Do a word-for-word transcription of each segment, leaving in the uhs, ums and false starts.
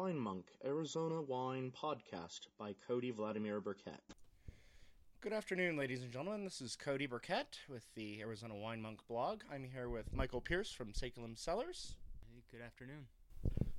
Wine Monk Arizona Wine Podcast by Cody Vladimir Burkett. Good afternoon, ladies and gentlemen. This is Cody Burkett with the Arizona Wine Monk blog. I'm here with Michael Pierce from Saeculum Cellars. Hey, good afternoon.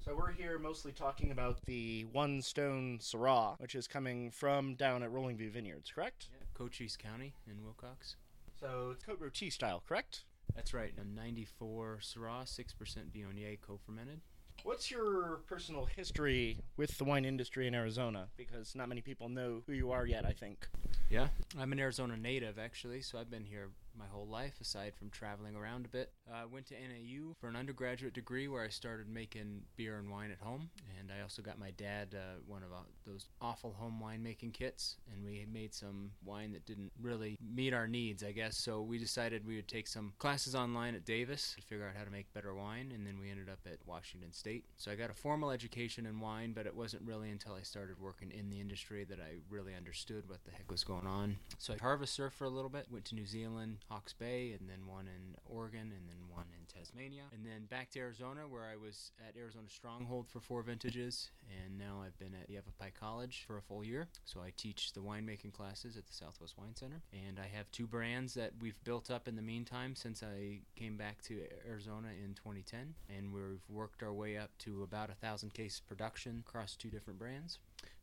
So we're here mostly talking about the One Stone Syrah, which is coming from down at Rolling View Vineyards, correct? Yeah, Cochise County in Wilcox. So it's Côte-Rôtie style, correct? That's right. A ninety-four Syrah, six percent Viognier co-fermented. What's your personal history with the wine industry in Arizona? Because not many people know who you are yet, I think. Yeah, I'm an Arizona native, actually, so I've been here my whole life, aside from traveling around a bit. I uh, went to N A U for an undergraduate degree where I started making beer and wine at home, and I also got my dad uh, one of uh, those awful home winemaking kits, and we made some wine that didn't really meet our needs, I guess, so we decided we would take some classes online at Davis to figure out how to make better wine, and then we ended up at Washington State. So I got a formal education in wine, but it wasn't really until I started working in the industry that I really understood what the heck was going on. So I harvest surfed for a little bit, went to New Zealand, Hawke's Bay, and then one in Oregon, and then one in Tasmania, and then back to Arizona, where I was at Arizona Stronghold for four vintages, and now I've been at Yavapai College for a full year. So I teach the winemaking classes at the Southwest Wine Center, and I have two brands that we've built up in the meantime since I came back to Arizona in twenty ten, and we've worked our way up to about a thousand case production across two different brands,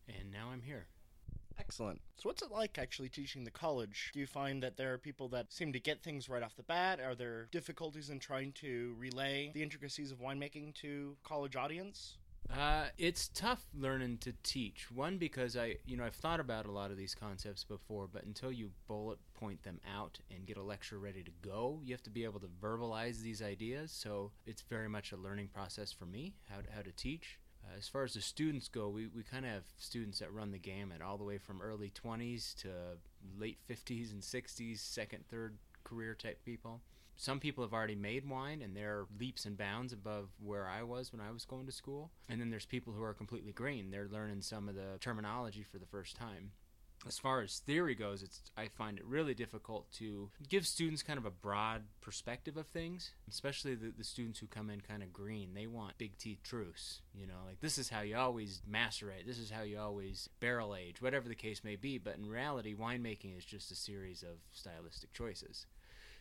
and now I'm here. Excellent. So what's it like actually teaching the college? Do you find that there are people that seem to get things right off the bat? Are there difficulties in trying to relay the intricacies of winemaking to college audience? Uh, it's tough learning to teach. One, because I, you know, I've thought about a lot of these concepts before, but until you bullet point them out and get a lecture ready to go, you have to be able to verbalize these ideas. So it's very much a learning process for me, how to, how to teach. As far as the students go, we, we kind of have students that run the gamut, all the way from early twenties to late fifties and sixties, second, third career type people. Some people have already made wine, and they're leaps and bounds above where I was when I was going to school. And then there's people who are completely green. They're learning some of the terminology for the first time. As far as theory goes, it's I find it really difficult to give students kind of a broad perspective of things, especially the, the students who come in kind of green. They want big T truths, you know, like this is how you always macerate, this is how you always barrel age, whatever the case may be. But in reality, winemaking is just a series of stylistic choices.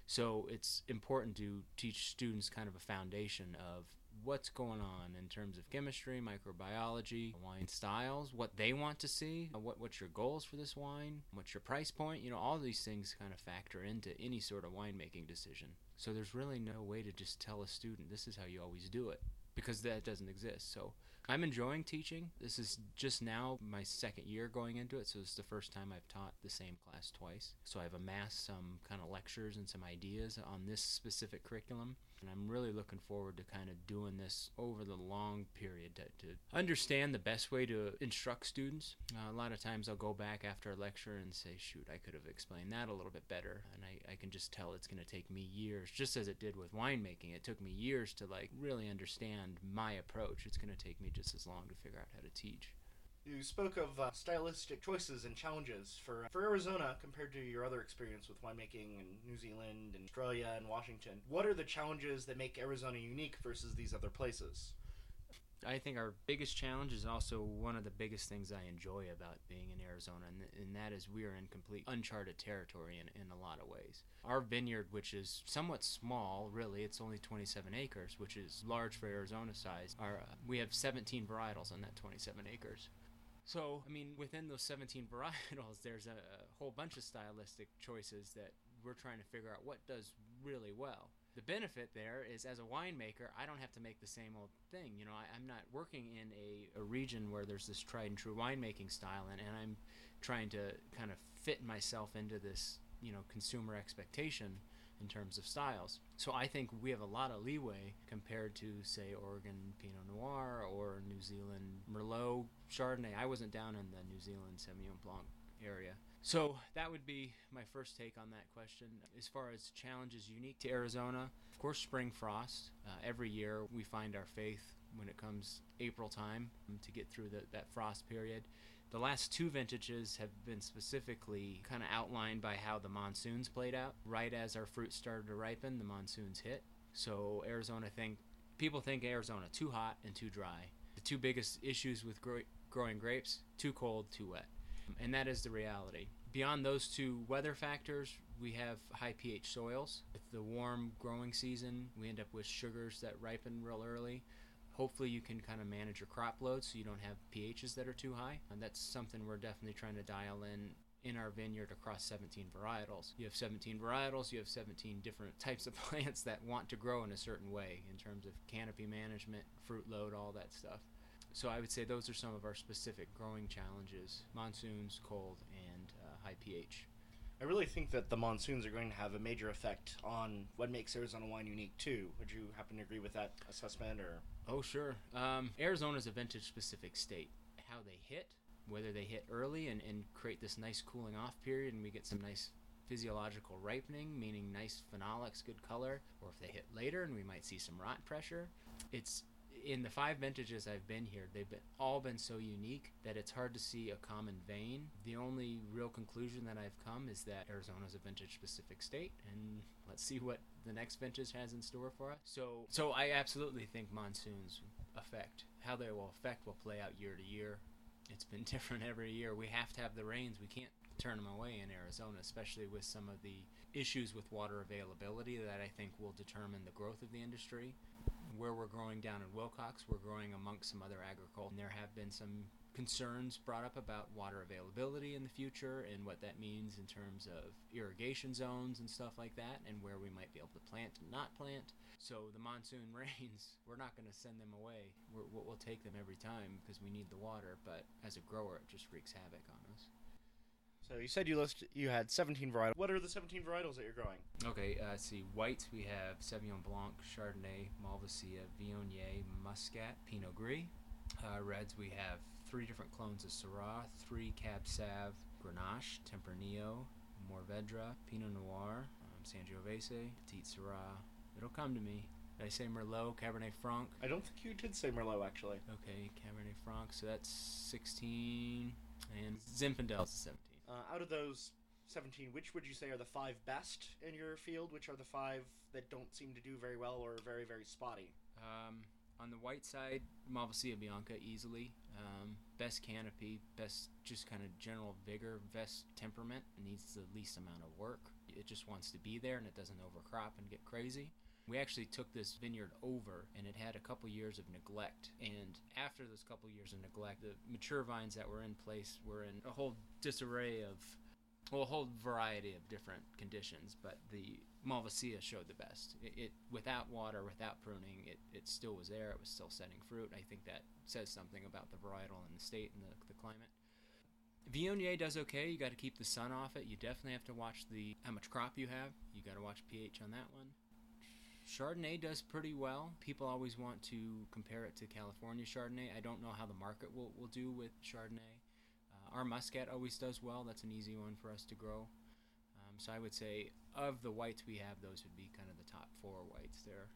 So it's important to teach students kind of a foundation of what's going on in terms of chemistry, microbiology, wine styles, what they want to see, what what's your goals for this wine, what's your price point, you know, all these things kind of factor into any sort of winemaking decision. So there's really no way to just tell a student this is how you always do it, because that doesn't exist. So I'm enjoying teaching. This is just now my second year going into it, so it's the first time I've taught the same class twice. So I've amassed some kind of lectures and some ideas on this specific curriculum, and I'm really looking forward to kind of doing this over the long period to, to understand the best way to instruct students. Uh, a lot of times I'll go back after a lecture and say, shoot, I could have explained that a little bit better, and I, I can just tell it's going to take me years, just as it did with winemaking. It took me years to like really understand my approach. It's going to take me just as long to figure out how to teach. You spoke of uh, stylistic choices and challenges for for Arizona compared to your other experience with winemaking in New Zealand and Australia and Washington. What are the challenges that make Arizona unique versus these other places? I think our biggest challenge is also one of the biggest things I enjoy about being in Arizona, and, th- and that is we are in complete uncharted territory in, in a lot of ways. Our vineyard, which is somewhat small, really, it's only twenty-seven acres, which is large for Arizona size. Our, uh, we have seventeen varietals on that twenty-seven acres. So, I mean, within those seventeen varietals, there's a, a whole bunch of stylistic choices that we're trying to figure out what does really well. The benefit there is, as a winemaker, I don't have to make the same old thing. You know, I, I'm not working in a, a region where there's this tried and true winemaking style, and, and I'm trying to kind of fit myself into this, you know, consumer expectation in terms of styles. So I think we have a lot of leeway compared to, say, Oregon Pinot Noir or New Zealand Merlot Chardonnay. I wasn't down in the New Zealand Sauvignon Blanc area. So that would be my first take on that question. As far as challenges unique to Arizona, of course, spring frost. Uh, every year we find our faith when it comes April time um, to get through the, that frost period. The last two vintages have been specifically kind of outlined by how the monsoons played out. Right as our fruit started to ripen, the monsoons hit. So Arizona think people think Arizona too hot and too dry. The two biggest issues with gro- growing grapes, too cold, too wet. And that is the reality. Beyond those two weather factors, we have high pH soils. With the warm growing season, we end up with sugars that ripen real early. Hopefully you can kind of manage your crop load so you don't have pHs that are too high. And that's something we're definitely trying to dial in in our vineyard across seventeen varietals. You have seventeen varietals, you have seventeen different types of plants that want to grow in a certain way in terms of canopy management, fruit load, all that stuff. So I would say those are some of our specific growing challenges: monsoons, cold, and uh, high pH. I really think that the monsoons are going to have a major effect on what makes Arizona wine unique, too. Would you happen to agree with that assessment? Or Oh, sure. Um, Arizona's a vintage-specific state. How they hit, whether they hit early and, and create this nice cooling-off period, and we get some nice physiological ripening, meaning nice phenolics, good color, or if they hit later and we might see some rot pressure. It's in the five vintages I've been here, they've been, all been so unique that it's hard to see a common vein. The only real conclusion that I've come is that Arizona's a vintage-specific state, and let's see what the next vintage has in store for us. So, so I absolutely think monsoons affect. How they will affect will play out year to year. It's been different every year. We have to have the rains. We can't turn them away in Arizona, especially with some of the issues with water availability that I think will determine the growth of the industry. Where we're growing down in Wilcox, we're growing amongst some other agriculture, and there have been some concerns brought up about water availability in the future and what that means in terms of irrigation zones and stuff like that, and where we might be able to plant and not plant. So the monsoon rains, we're not going to send them away. We're, we'll take them every time because we need the water, but as a grower, it just wreaks havoc on us. So you said you list you had seventeen varietals. What are the seventeen varietals that you're growing? Okay, uh, let's see. White, we have Sauvignon Blanc, Chardonnay, Malvasia, Viognier, Muscat, Pinot Gris. Uh, reds, we have three different clones of Syrah, three Cab Sav, Grenache, Tempranillo, Morvedra, Pinot Noir, um, Sangiovese, Petit Syrah. It'll come to me. Did I say Merlot, Cabernet Franc? I don't think you did say Merlot, actually. Okay, Cabernet Franc, so that's sixteen, and Zinfandel is seventeen. Uh, out of those seventeen, which would you say are the five best in your field? Which are the five that don't seem to do very well or are very, very spotty? Um, on the white side, Malvasia Bianca, easily. Um, best canopy, best just kind of general vigor, best temperament. It needs the least amount of work. It just wants to be there and it doesn't overcrop and get crazy. We actually took this vineyard over, and it had a couple years of neglect. And after those couple years of neglect, the mature vines that were in place were in a whole disarray of, well, a whole variety of different conditions. But the Malvasia showed the best. It, it without water, without pruning, it, it still was there. It was still setting fruit. I think that says something about the varietal and the state and the, the climate. Viognier does okay. You got to keep the sun off it. You definitely have to watch the how much crop you have. You got to watch pH on that one. Chardonnay does pretty well. People always want to compare it to California Chardonnay. I don't know how the market will, will do with Chardonnay. Uh, our Muscat always does well. That's an easy one for us to grow. Um, so I would say of the whites we have, those would be kind of the top four whites there.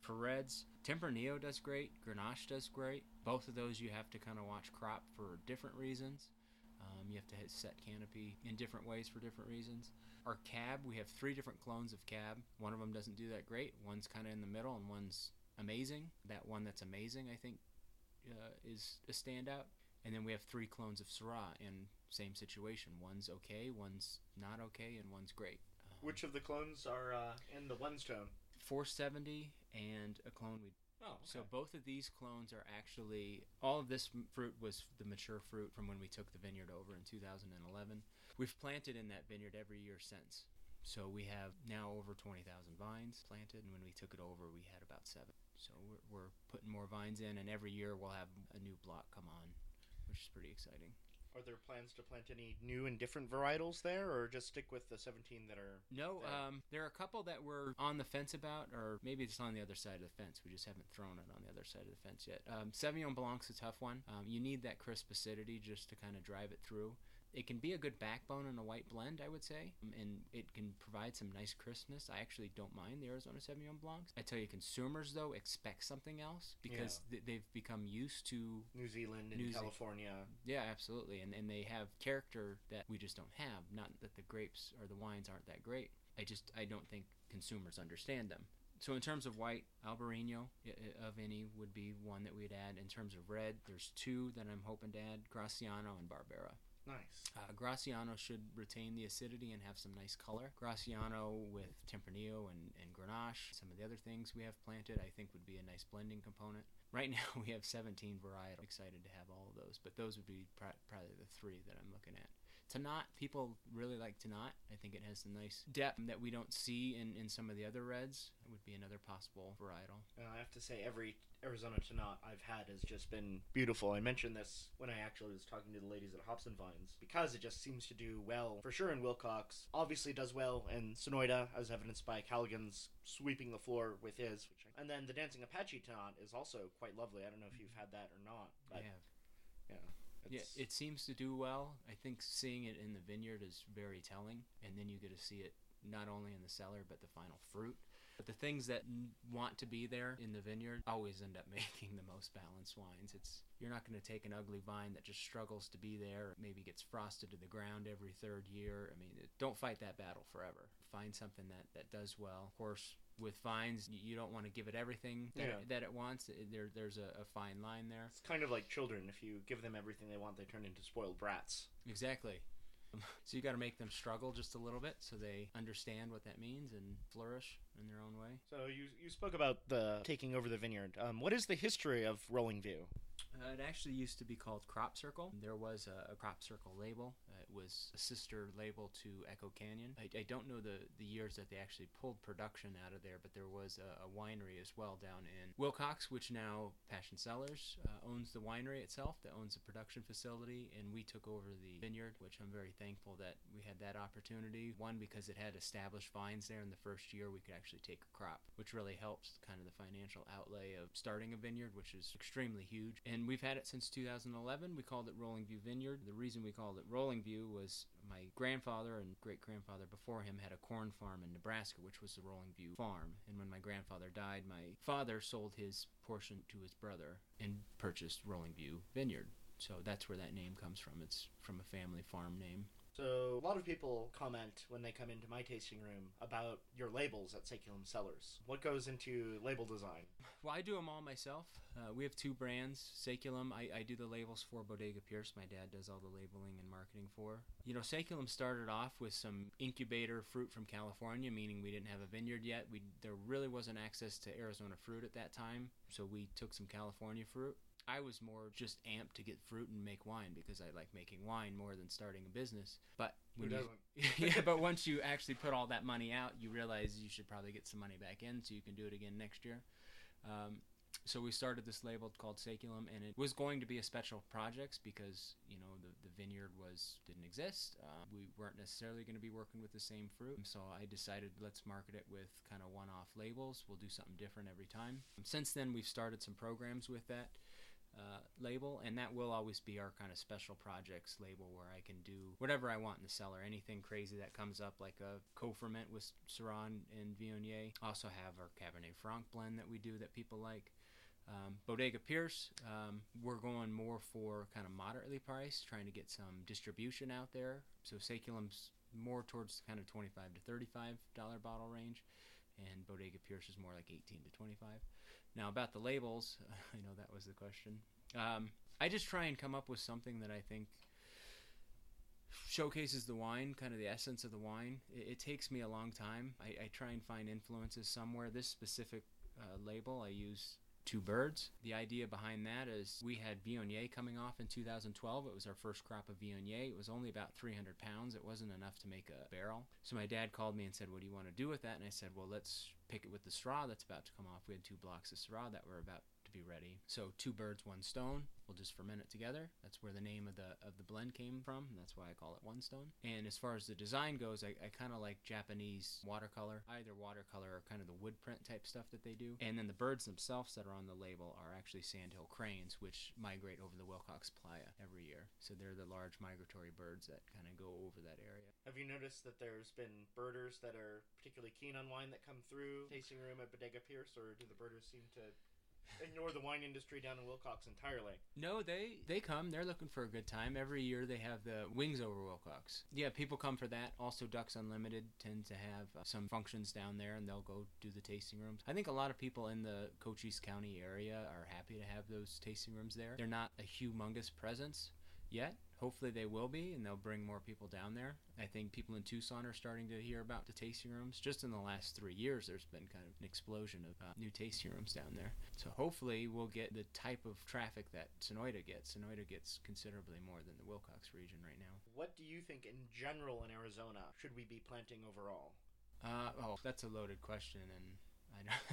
For reds, Tempranillo does great. Grenache does great. Both of those you have to kind of watch crop for different reasons. Um, you have to hit set canopy in different ways for different reasons. Our cab, we have three different clones of cab. One of them doesn't do that great. One's kind of in the middle, and one's amazing. That one that's amazing, I think, uh, is a standout. And then we have three clones of Syrah, and same situation. One's okay, one's not okay, and one's great. Um, Which of the clones are uh, in the One Stone? four seventy and a clone we... Oh, okay. So both of these clones are actually, all of this fruit was the mature fruit from when we took the vineyard over in two thousand eleven. We've planted in that vineyard every year since. So we have now over twenty thousand vines planted, and when we took it over, we had about seven. So we're, we're putting more vines in, and every year we'll have a new block come on, which is pretty exciting. Are there plans to plant any new and different varietals there, or just stick with the seventeen that are No, there? Um, there are a couple that we're on the fence about, or maybe it's on the other side of the fence. We just haven't thrown it on the other side of the fence yet. Um, Sauvignon Blanc's a tough one. Um, you need that crisp acidity just to kind of drive it through. It can be a good backbone in a white blend, I would say, and it can provide some nice crispness. I actually don't mind the Arizona Sauvignon Blancs. I tell you, consumers, though, expect something else because yeah. th- they've become used to... New Zealand and New California. Ze- yeah, absolutely, and and they have character that we just don't have, not that the grapes or the wines aren't that great. I just I don't think consumers understand them. So in terms of white, Albarino, of any, would be one that we'd add. In terms of red, there's two that I'm hoping to add, Graciano and Barbera. Nice. Uh, Graciano should retain the acidity and have some nice color. Graciano with Tempranillo and, and Grenache, some of the other things we have planted, I think would be a nice blending component. Right now we have seventeen varietals. Excited to have all of those, but those would be pr- probably the three that I'm looking at. Tanat, people really like Tanat. I think it has the nice depth that we don't see in, in some of the other reds. It would be another possible varietal. Uh, I have to say, every Arizona Tanat I've had has just been beautiful. I mentioned this when I actually was talking to the ladies at Hops and Vines, because it just seems to do well, for sure in Wilcox, obviously does well in Sonoita, as evidenced by Callaghan's sweeping the floor with his. Which I... And then the Dancing Apache Tanat is also quite lovely. I don't know if you've had that or not. But... Yeah. Yeah. It's... Yeah, it seems to do well. I think seeing it in the vineyard is very telling, and then you get to see it not only in the cellar, but the final fruit. But the things that n- want to be there in the vineyard always end up making the most balanced wines. It's You're not going to take an ugly vine that just struggles to be there, maybe gets frosted to the ground every third year. I mean, it, don't fight that battle forever. Find something that, that does well. Of course, with vines, you don't want to give it everything that, yeah. it, that it wants. There, There's a, a fine line there. It's kind of like children. If you give them everything they want, they turn into spoiled brats. Exactly. So you got to make them struggle just a little bit so they understand what that means and flourish in their own way. So you you spoke about the taking over the vineyard. Um, what is the history of Rolling View? Uh, it actually used to be called Crop Circle. There was a, a Crop Circle label. Uh, it was a sister label to Echo Canyon. I, I don't know the, the years that they actually pulled production out of there, but there was a, a winery as well down in Wilcox, which now Passion Cellars uh, owns the winery itself, that owns the production facility, and we took over the vineyard, which I'm very thankful that we had that opportunity. One, because it had established vines there in the first year, we could actually take a crop, which really helps kind of the financial outlay of starting a vineyard, which is extremely huge. And And we've had it since two thousand eleven. We called it Rolling View Vineyard. The reason we called it Rolling View was my grandfather and great-grandfather before him had a corn farm in Nebraska, which was the Rolling View Farm. And when my grandfather died, my father sold his portion to his brother and purchased Rolling View Vineyard. So that's where that name comes from. It's from a family farm name. So a lot of people comment when they come into my tasting room about your labels at Saeculum Cellars. What goes into label design? Well, I do them all myself. Uh, we have two brands. Saeculum, I, I do the labels for Bodega Pierce. My dad does all the labeling and marketing for. You know, Saeculum started off with some incubator fruit from California, meaning we didn't have a vineyard yet. We There really wasn't access to Arizona fruit at that time, so we took some California fruit. I was more just amped to get fruit and make wine because I like making wine more than starting a business. But when Who doesn't? You, yeah, but once you actually put all that money out, you realize you should probably get some money back in so you can do it again next year. Um, so we started this label called Saeculum, and it was going to be a special projects because, you know, the, the vineyard was didn't exist. Uh, we weren't necessarily going to be working with the same fruit. So I decided let's market it with kind of one-off labels. We'll do something different every time. Since then, we've started some programs with that. Uh, label, and that will always be our kind of special projects label where I can do whatever I want in the cellar. Anything crazy that comes up, like a co-ferment with Syrah and, and Viognier. Also have our Cabernet Franc blend that we do that people like. Um, Bodega Pierce, um, we're going more for kind of moderately priced, trying to get some distribution out there. So Saeculum's more towards kind of twenty-five to thirty-five dollars bottle range. And Bodega Pierce is more like eighteen to twenty-five. Now, about the labels, I know that was the question. Um, I just try and come up with something that I think showcases the wine, kind of the essence of the wine. It, it takes me a long time. I, I try and find influences somewhere. This specific uh, label, I use two birds. The idea behind that is we had Viognier coming off in two thousand twelve. It was our first crop of Viognier. It was only about three hundred pounds. It wasn't enough to make a barrel. So my dad called me and said, what do you want to do with that? And I said, well, let's pick it with the Syrah that's about to come off. We had two blocks of Syrah that were about to be ready. So two birds, one stone. We'll just ferment it together. That's where the name of the of the blend came from. That's why I call it One Stone. And as far as the design goes, I, I kind of like Japanese watercolor, either watercolor or kind of the wood print type stuff that they do. And then the birds themselves that are on the label are actually sandhill cranes, which migrate over the Wilcox Playa every year. So they're the large migratory birds that kind of go over that area. Have you noticed that there's been birders that are particularly keen on wine that come through tasting room at Bodega Pierce, or do the birders seem to... ignore the wine industry down in Wilcox entirely. No, they, they come. They're looking for a good time. Every year they have the Wings Over Wilcox. Yeah, people come for that. Also, Ducks Unlimited tend to have uh, some functions down there, and they'll go do the tasting rooms. I think a lot of people in the Cochise County area are happy to have those tasting rooms there. They're not a humongous presence yet. Hopefully they will be, and they'll bring more people down there. I think people in Tucson are starting to hear about the tasting rooms. Just in the last three years, there's been kind of an explosion of uh, new tasting rooms down there. So hopefully we'll get the type of traffic that Sonoita gets. Sonoita gets considerably more than the Wilcox region right now. What do you think in general in Arizona should we be planting overall? Uh, oh, that's a loaded question, and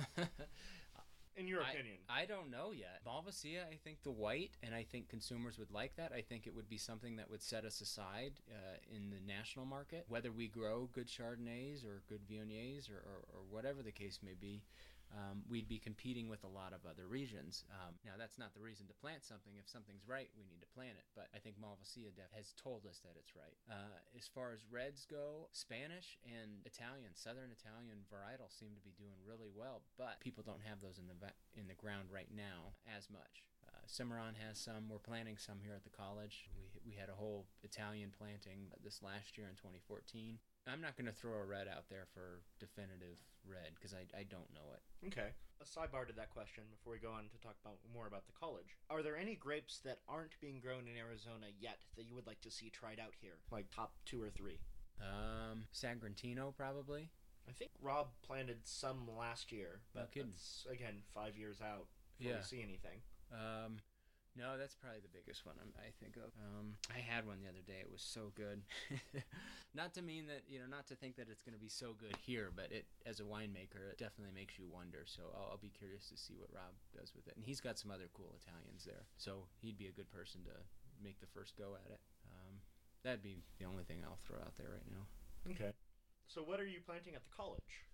I know... In your opinion? I, I don't know yet. Malvasia, I think the white, and I think consumers would like that. I think it would be something that would set us aside uh, in the national market. Whether we grow good Chardonnays or good Viogniers or, or, or whatever the case may be, um, we'd be competing with a lot of other regions. Um, now, that's not the reason to plant something. If something's right, we need to plant it. But I think Malvasia def- has told us that it's right. Uh, as far as reds go, Spanish and Italian, Southern Italian varietal seem to be doing really well, but people don't have those in the in the ground right now as much. Uh, Cimarron has some. We're planting some here at the college. We we had a whole Italian planting this last year in twenty fourteen. I'm not going to throw a red out there for definitive red because I, I don't know it. Okay. A sidebar to that question before we go on to talk about more about the college. Are there any grapes that aren't being grown in Arizona yet that you would like to see tried out here? Like top two or three? Um, Sagrantino probably. I think Rob planted some last year, but no that's, again, five years out before yeah. we see anything. Um, no, that's probably the biggest one I think of. Um, I had one the other day. It was so good. Not to mean that, you know, not to think that it's going to be so good here, but it, as a winemaker, it definitely makes you wonder. So I'll, I'll be curious to see what Rob does with it. And he's got some other cool Italians there, so he'd be a good person to make the first go at it. Um, that'd be the only thing I'll throw out there right now. Okay. So what are you planting at the college?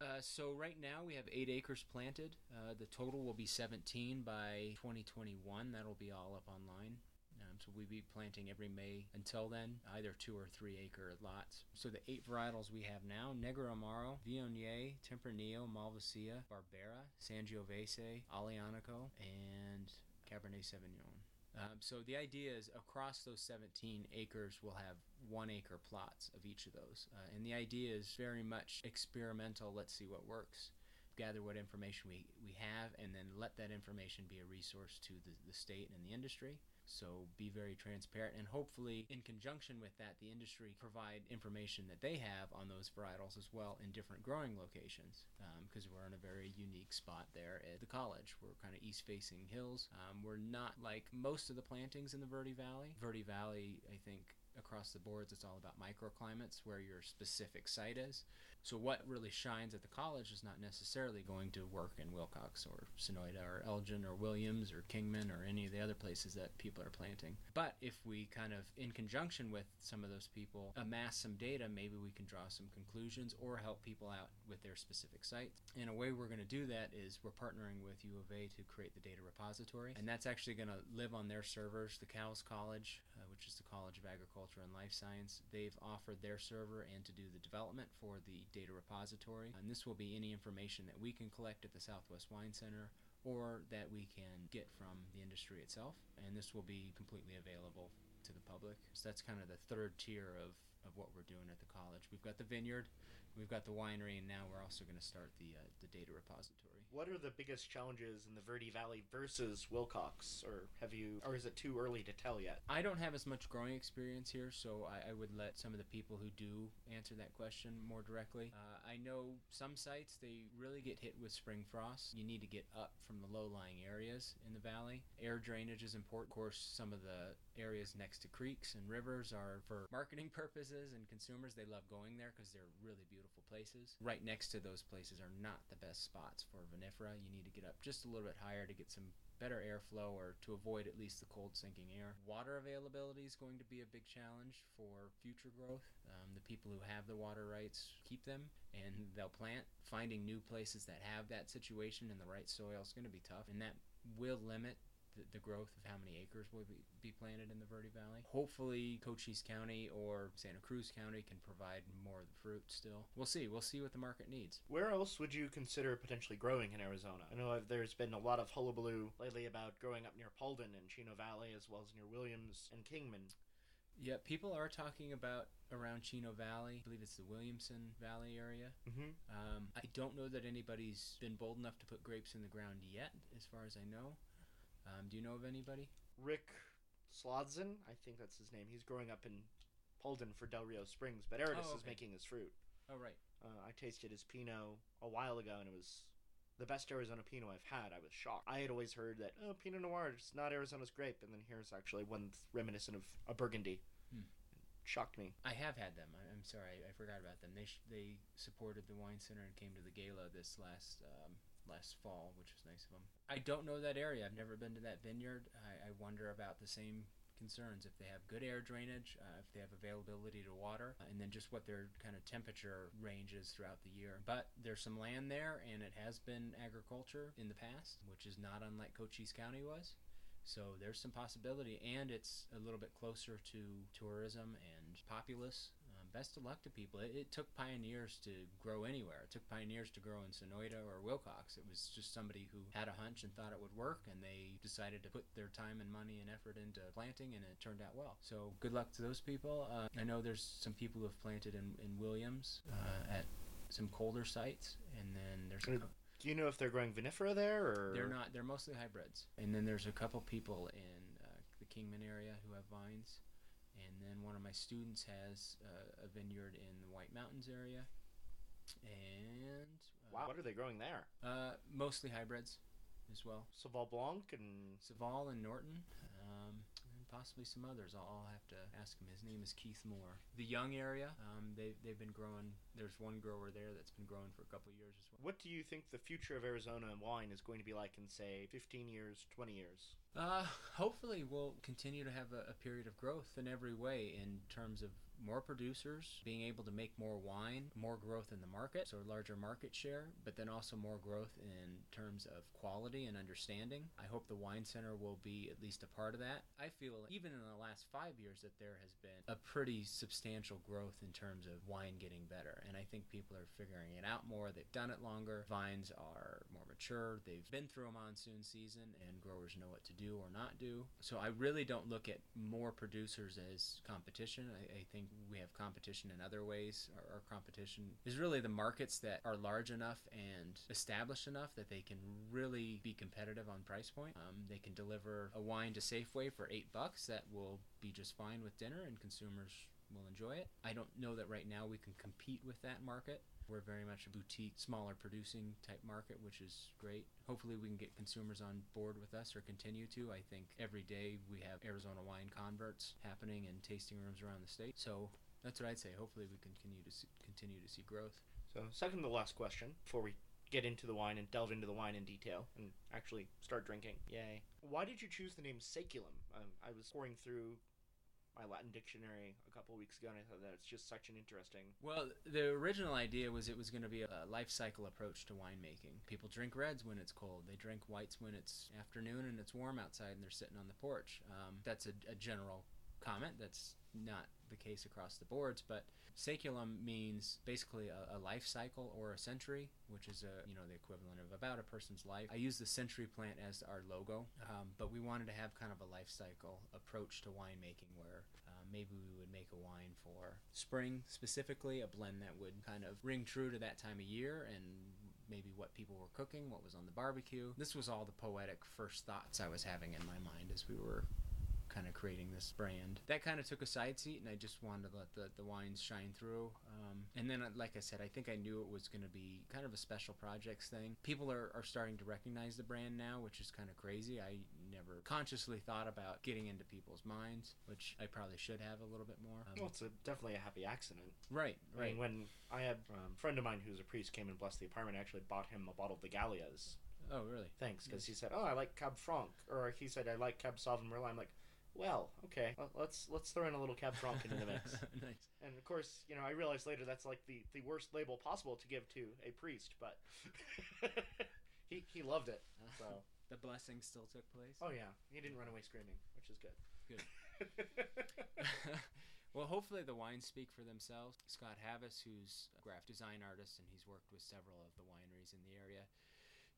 Uh, so right now we have eight acres planted. Uh, the total will be seventeen by twenty twenty-one. That'll be all up online. Um, so we'll be planting every May until then, either two or three acre lots. So the eight varietals we have now, Negro Amaro, Viognier, Tempranillo, Malvasia, Barbera, Sangiovese, Alianico, and Cabernet Sauvignon. Um, so the idea is across those seventeen acres, we'll have one acre plots of each of those. Uh, and the idea is very much experimental. Let's see what works. Gather what information we, we have, and then let that information be a resource to the, the state and the industry. So be very transparent, and hopefully in conjunction with that, the industry provide information that they have on those varietals as well in different growing locations, because um, we're in a very unique spot there at the college. We're kind of east-facing hills. Um, we're not like most of the plantings in the Verde Valley. Verde Valley, I think, across the boards, it's all about microclimates where your specific site is. So what really shines at the college is not necessarily going to work in Wilcox or Sonoita or Elgin or Williams or Kingman or any of the other places that people are planting. But if we kind of, in conjunction with some of those people, amass some data, maybe we can draw some conclusions or help people out with their specific sites. And a way we're going to do that is we're partnering with U of A to create the data repository. And that's actually going to live on their servers. The Cowles College, uh, which is the College of Agriculture and Life Science, they've offered their server and to do the development for the data repository. And this will be any information that we can collect at the Southwest Wine Center or that we can get from the industry itself. And this will be completely available to the public. So that's kind of the third tier of, of what we're doing at the college. We've got the vineyard, we've got the winery, and now we're also going to start the uh, the data repository. What are the biggest challenges in the Verde Valley versus Wilcox, or have you, or is it too early to tell yet? I don't have as much growing experience here, so I, I would let some of the people who do answer that question more directly. Uh, I know some sites, they really get hit with spring frost. You need to get up from the low-lying areas in the valley. Air drainage is important. Of course, some of the areas next to creeks and rivers are for marketing purposes, and consumers, they love going there because they're really beautiful places. Right next to those places are not the best spots for vinifera. You need to get up just a little bit higher to get some better airflow, or to avoid at least the cold sinking air. Water availability is going to be a big challenge for future growth. Um, the people who have the water rights keep them, and they'll plant. Finding new places that have that situation in the right soil is going to be tough, and that will limit the, the growth of how many acres will be, be planted in the Verde Valley. Hopefully Cochise County or Santa Cruz County can provide more of the fruit still. We'll see. We'll see what the market needs. Where else would you consider potentially growing in Arizona? I know there's been a lot of hullabaloo lately about growing up near Paulding and Chino Valley as well as near Williams and Kingman. Yeah, people are talking about around Chino Valley. I believe it's the Williamson Valley area. Mm-hmm. Um, I don't know that anybody's been bold enough to put grapes in the ground yet, as far as I know. Um, do you know of anybody? Rick Slodzin, I think that's his name. He's growing up in Paulding for Del Rio Springs, but Eridas oh, okay. is making his fruit. Oh, right. Uh, I tasted his Pinot a while ago, and it was the best Arizona Pinot I've had. I was shocked. I had always heard that, oh, Pinot Noir is not Arizona's grape, and then here's actually one reminiscent of a Burgundy. Hmm. Shocked me. I have had them. I'm sorry, I forgot about them. They sh- they supported the wine center and came to the gala this last um, last fall, which was nice of them. I don't know that area. I've never been to that vineyard. I, I wonder about the same concerns, if they have good air drainage, uh, if they have availability to water, uh, and then just what their kind of temperature range is throughout the year. But there's some land there, and it has been agriculture in the past, which is not unlike Cochise County was. So there's some possibility, and it's a little bit closer to tourism and populace. Um, best of luck to people. It, it took pioneers to grow anywhere. It took pioneers to grow in Sonoita or Wilcox. It was just somebody who had a hunch and thought it would work, and they decided to put their time and money and effort into planting, and it turned out well. So good luck to those people. Uh, I know there's some people who have planted in, in Williams uh, at some colder sites, and then there's... Good. Do you know if they're growing vinifera there, or...? They're not. They're mostly hybrids. And then there's a couple people in uh, the Kingman area who have vines. And then one of my students has uh, a vineyard in the White Mountains area. And... Uh, wow, what are they growing there? Uh, mostly hybrids as well. Sauval Blanc and... Sauval and Norton. Um, and possibly some others. I'll, I'll have to ask him. His name is Keith Moore. The Young area, um, they've, they've been growing... There's one grower there that's been growing for a couple of years as well. What do you think the future of Arizona wine is going to be like in, say, fifteen years, twenty years? Uh, hopefully we'll continue to have a, a period of growth in every way in terms of more producers, being able to make more wine, more growth in the market, so larger market share, but then also more growth in terms of quality and understanding. I hope the wine center will be at least a part of that. I feel even in the last five years that there has been a pretty substantial growth in terms of wine getting better. And I think people are figuring it out more. They've done it longer. Vines are more mature. They've been through a monsoon season, and growers know what to do or not do. So I really don't look at more producers as competition. I, I think we have competition in other ways. Our, our competition is really the markets that are large enough and established enough that they can really be competitive on price point. Um, they can deliver a wine to Safeway for eight bucks that will be just fine with dinner, and consumers will enjoy it. I don't know that right now we can compete with that market. We're very much a boutique, smaller producing type market, which is great. Hopefully we can get consumers on board with us, or continue to. I think every day we have Arizona wine converts happening in tasting rooms around the state. So that's what I'd say. Hopefully we can continue to see, continue to see growth. So second to the last question before we get into the wine and delve into the wine in detail and actually start drinking. Yay. Why did you choose the name Saeculum? Um, I was pouring through my Latin dictionary a couple weeks ago, and I thought that it's just such an interesting... Well, the original idea was it was going to be a life cycle approach to winemaking. People drink reds when it's cold. They drink whites when it's afternoon and it's warm outside and they're sitting on the porch. Um, that's a, a general comment. That's not the case across the boards, but saeculum means basically a, a life cycle or a century, which is a you know the equivalent of about a person's life. I use the century plant as our logo, um, but we wanted to have kind of a life cycle approach to winemaking where uh, maybe we would make a wine for spring specifically, a blend that would kind of ring true to that time of year and maybe what people were cooking, what was on the barbecue. This was all the poetic first thoughts I was having in my mind as we were kind of creating this brand. That kind of took a side seat, and I just wanted to let the, the wines shine through. Um, and then, like I said, I think I knew it was going to be kind of a special projects thing. People are, are starting to recognize the brand now, which is kind of crazy. I never consciously thought about getting into people's minds, which I probably should have a little bit more. Um, well, it's a, definitely a happy accident. Right, right. I mean, when I had um, a friend of mine who's a priest came and blessed the apartment, I actually bought him a bottle of the Gallias. Oh, really? Thanks, because yes. He said, oh, I like Cab Franc. Or he said, I like Cab Sauvignon Merlot. I'm like, well, okay, let's let's throw in a little Cab Franc into the mix. Nice. And of course, you know, I realized later that's like the, the worst label possible to give to a priest, but he he loved it. So the blessing still took place. Oh yeah, he didn't run away screaming, which is good. Good. Well, hopefully the wines speak for themselves. Scott Havas, who's a graphic design artist, and he's worked with several of the wineries in the area,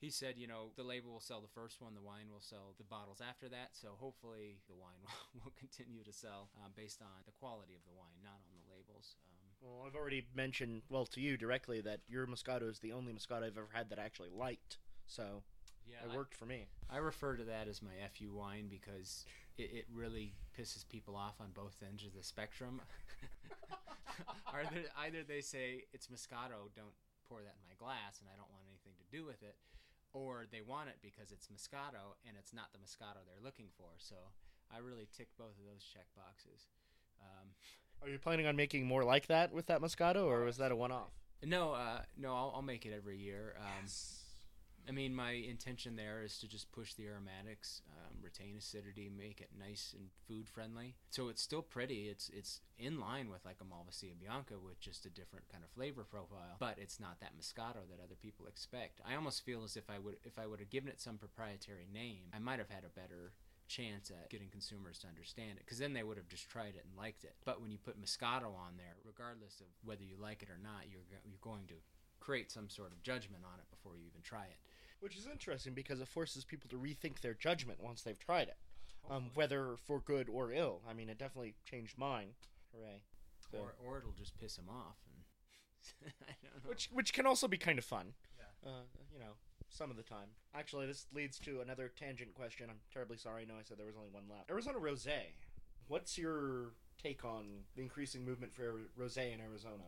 he said, you know, the label will sell the first one, the wine will sell the bottles after that, so hopefully the wine will, will continue to sell um, based on the quality of the wine, not on the labels. Um, well, I've already mentioned, well, to you directly, that your Moscato is the only Moscato I've ever had that I actually liked, so... Yeah, it worked I, for me. I refer to that as my F U wine because it, it really pisses people off on both ends of the spectrum. either, either they say, it's Moscato, don't pour that in my glass, and I don't want anything to do with it, or they want it because it's Moscato, and it's not the Moscato they're looking for. So I really tick both of those check boxes. Um, Are you planning on making more like that with that Moscato, or was that a one-off? No, uh, no, I'll, I'll make it every year. Um, yes. I mean, my intention there is to just push the aromatics, um, retain acidity, make it nice and food-friendly. So it's still pretty. It's it's in line with like a Malvasia Bianca with just a different kind of flavor profile, but it's not that Moscato that other people expect. I almost feel as if I would if I would have given it some proprietary name, I might have had a better chance at getting consumers to understand it, because then they would have just tried it and liked it. But when you put Moscato on there, regardless of whether you like it or not, you're you're going to create some sort of judgment on it before you even try it. Which is interesting because it forces people to rethink their judgment once they've tried it, um, whether for good or ill. I mean, it definitely changed mine. Hooray. So. Or or it'll just piss them off. And I don't know. Which, which can also be kind of fun, yeah. uh, you know, some of the time. Actually, this leads to another tangent question. I'm terribly sorry. I know I said there was only one left. Arizona Rosé. What's your take on the increasing movement for rosé in Arizona?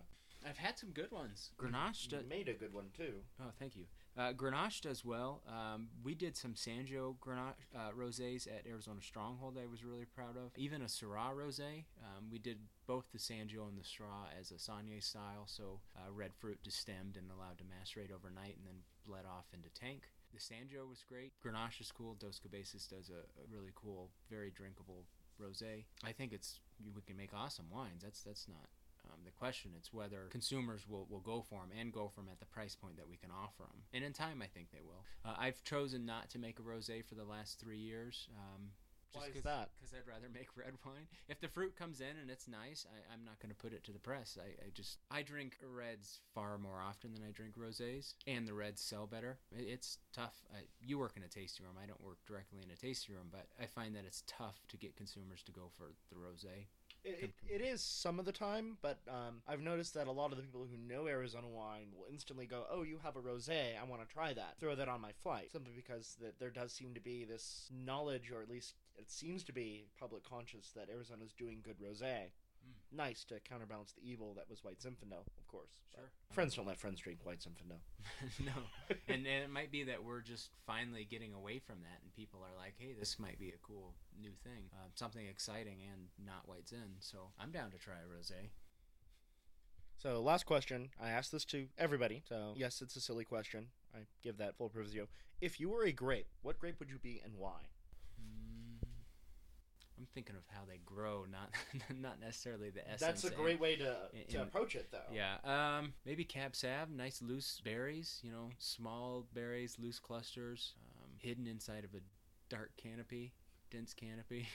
I've had some good ones. Grenache do- made a good one too. Oh, thank you. Uh, Grenache does well. Um, we did some Sangio Grenache uh, rosés at Arizona Stronghold. I was really proud of. Even a Syrah rosé. Um, we did both the Sangio and the Syrah as a Saunier style, so uh, red fruit destemmed and allowed to macerate overnight, and then bled off into tank. The Sangio was great. Grenache is cool. Dos Cabezas does a, a really cool, very drinkable rosé. I think it's we can make awesome wines. That's that's not. Um, the question it's whether consumers will, will go for them and go for them at the price point that we can offer them. And in time, I think they will. Uh, I've chosen not to make a rosé for the last three years. Um, just Why is that? Because I'd rather make red wine. If the fruit comes in and it's nice, I, I'm not going to put it to the press. I, I just I drink reds far more often than I drink rosés, and the reds sell better. It, it's tough. I, you work in a tasting room. I don't work directly in a tasting room, but I find that it's tough to get consumers to go for the rosé. It, it, it is some of the time, but um, I've noticed that a lot of the people who know Arizona wine will instantly go, oh, you have a rosé, I want to try that. Throw that on my flight. Simply because that there does seem to be this knowledge, or at least it seems to be public conscious, that Arizona's doing good rosé. Mm. Nice to counterbalance the evil that was White Zinfandel, of course. Sure. Friends don't let friends drink White Zinfandel. No. and, and it might be that we're just finally getting away from that, and people are like, hey, this might be a cool new thing. Uh, something exciting and not White Zin. So I'm down to try a rosé. So last question. I asked this to everybody. So yes, it's a silly question. I give that full proviso. If you were a grape, what grape would you be and why? Mm. I'm thinking of how they grow, not not necessarily the essence. That's a great and, way to, and, to approach it, though. Yeah. Um, maybe Cab Sav, nice loose berries, you know, small berries, loose clusters, um, hidden inside of a dark canopy, dense canopy.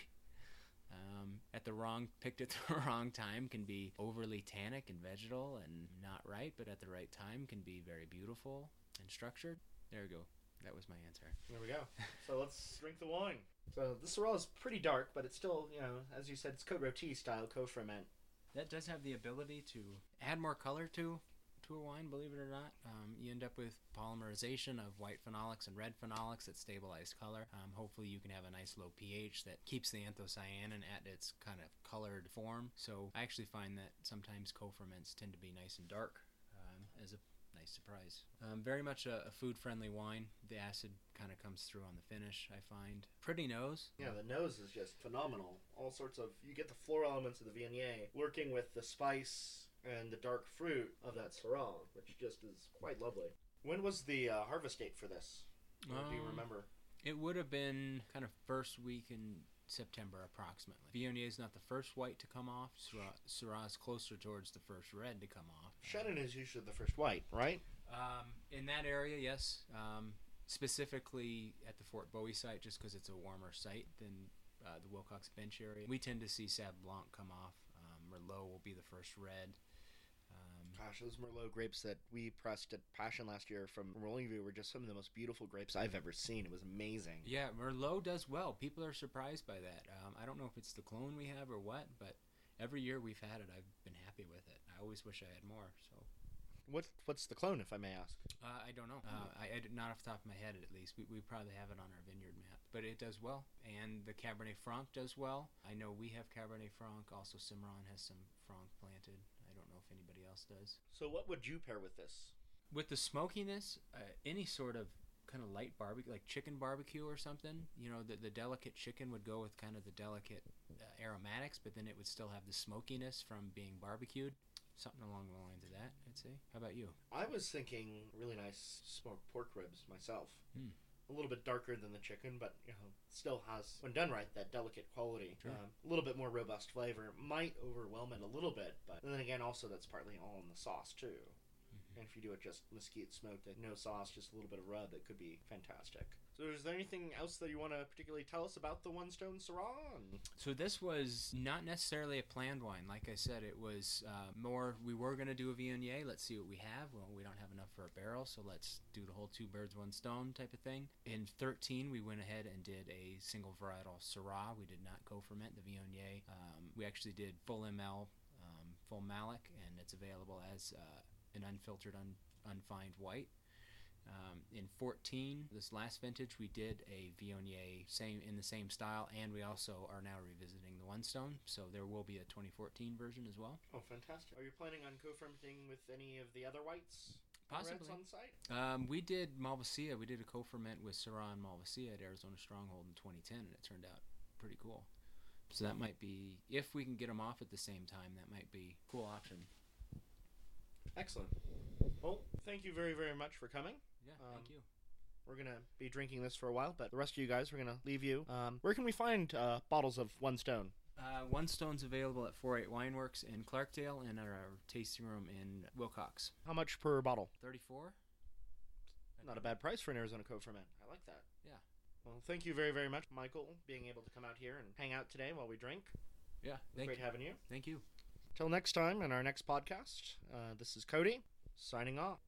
Um, at the wrong, picked at the wrong time can be overly tannic and vegetal and not right, but at the right time can be very beautiful and structured. There we go. That was my answer. There we go. So let's drink the wine. So this Syrah is pretty dark, but it's still, you know, as you said, it's Côte-Rôtie style co-ferment. That does have the ability to add more color to to a wine, believe it or not. Um, you end up with polymerization of white phenolics and red phenolics that stabilize color. Um, hopefully you can have a nice low pH that keeps the anthocyanin at its kind of colored form. So I actually find that sometimes co-ferments tend to be nice and dark um, as a nice surprise. Um, very much a, a food-friendly wine. The acid kind of comes through on the finish, I find. Pretty nose. Yeah, the nose is just phenomenal. All sorts of... You get the floral elements of the Viognier working with the spice and the dark fruit of that Syrah, which just is quite lovely. When was the uh, harvest date for this? Or um, do you remember? It would have been kind of first week in September, approximately. Viognier is not the first white to come off. Syrah, Syrah is closer towards the first red to come off. Chenin is usually the first white, right? Um, in that area, yes. Um, specifically at the Fort Bowie site, just because it's a warmer site than uh, the Wilcox Bench area. We tend to see Sauv Blanc come off. Um, Merlot will be the first red. Um, Gosh, those Merlot grapes that we pressed at Passion last year from Rolling View were just some of the most beautiful grapes I've ever seen. It was amazing. Yeah, Merlot does well. People are surprised by that. Um, I don't know if it's the clone we have or what, but every year we've had it, I've been happy with it. I always wish I had more, so... What What's the clone, if I may ask? Uh, I don't know. Uh, I, I not off the top of my head, at least. We, we probably have it on our vineyard map. But it does well. And the Cabernet Franc does well. I know we have Cabernet Franc. Also, Cimarron has some Franc planted. I don't know if anybody else does. So what would you pair with this? With the smokiness, uh, any sort of kind of light barbecue, like chicken barbecue or something. You know, the, the delicate chicken would go with kind of the delicate uh, aromatics, but then it would still have the smokiness from being barbecued. Something along the lines of that, I'd say. How about you? I was thinking really nice smoked pork ribs myself. Mm. A little bit darker than the chicken, but you know, still has, when done right, that delicate quality. Sure. Um, a little bit more robust flavor. Might overwhelm it a little bit, but and then again, also that's partly all in the sauce, too. Mm-hmm. And if you do it just mesquite smoked, no sauce, just a little bit of rub, it could be fantastic. So is there anything else that you want to particularly tell us about the One Stone Syrah? So this was not necessarily a planned wine. Like I said, it was uh, more, we were going to do a Viognier. Let's see what we have. Well, we don't have enough for a barrel, so let's do the whole two birds, one stone type of thing. In thirteen, we went ahead and did a single varietal Syrah. We did not co-ferment the Viognier. Um, we actually did full M L, um, full malic, and it's available as... Uh, an unfiltered, un, unfined white. Um, in fourteen, this last vintage, we did a Viognier same, in the same style, and we also are now revisiting the One Stone, so there will be a twenty fourteen version as well. Oh, fantastic. Are you planning on co-fermenting with any of the other whites? Possibly. On site? Um, we did Malvasia. We did a co-ferment with Syrah and Malvasia at Arizona Stronghold in twenty ten, and it turned out pretty cool. So that might be, if we can get them off at the same time, that might be a cool option. Excellent. Well, thank you very, very much for coming. Yeah, um, thank you. We're going to be drinking this for a while, but the rest of you guys, we're going to leave you. Um, where can we find uh, bottles of One Stone? Uh, One Stone's available at forty-eight Wineworks in Clarkdale and at our tasting room in Wilcox. How much per bottle? thirty-four dollars. Not a bad price for an Arizona co-ferment. I like that. Yeah. Well, thank you very, very much, Michael, being able to come out here and hang out today while we drink. Yeah, thank Great you. having you. Thank you. Till next time in our next podcast, uh, this is Cody, signing off.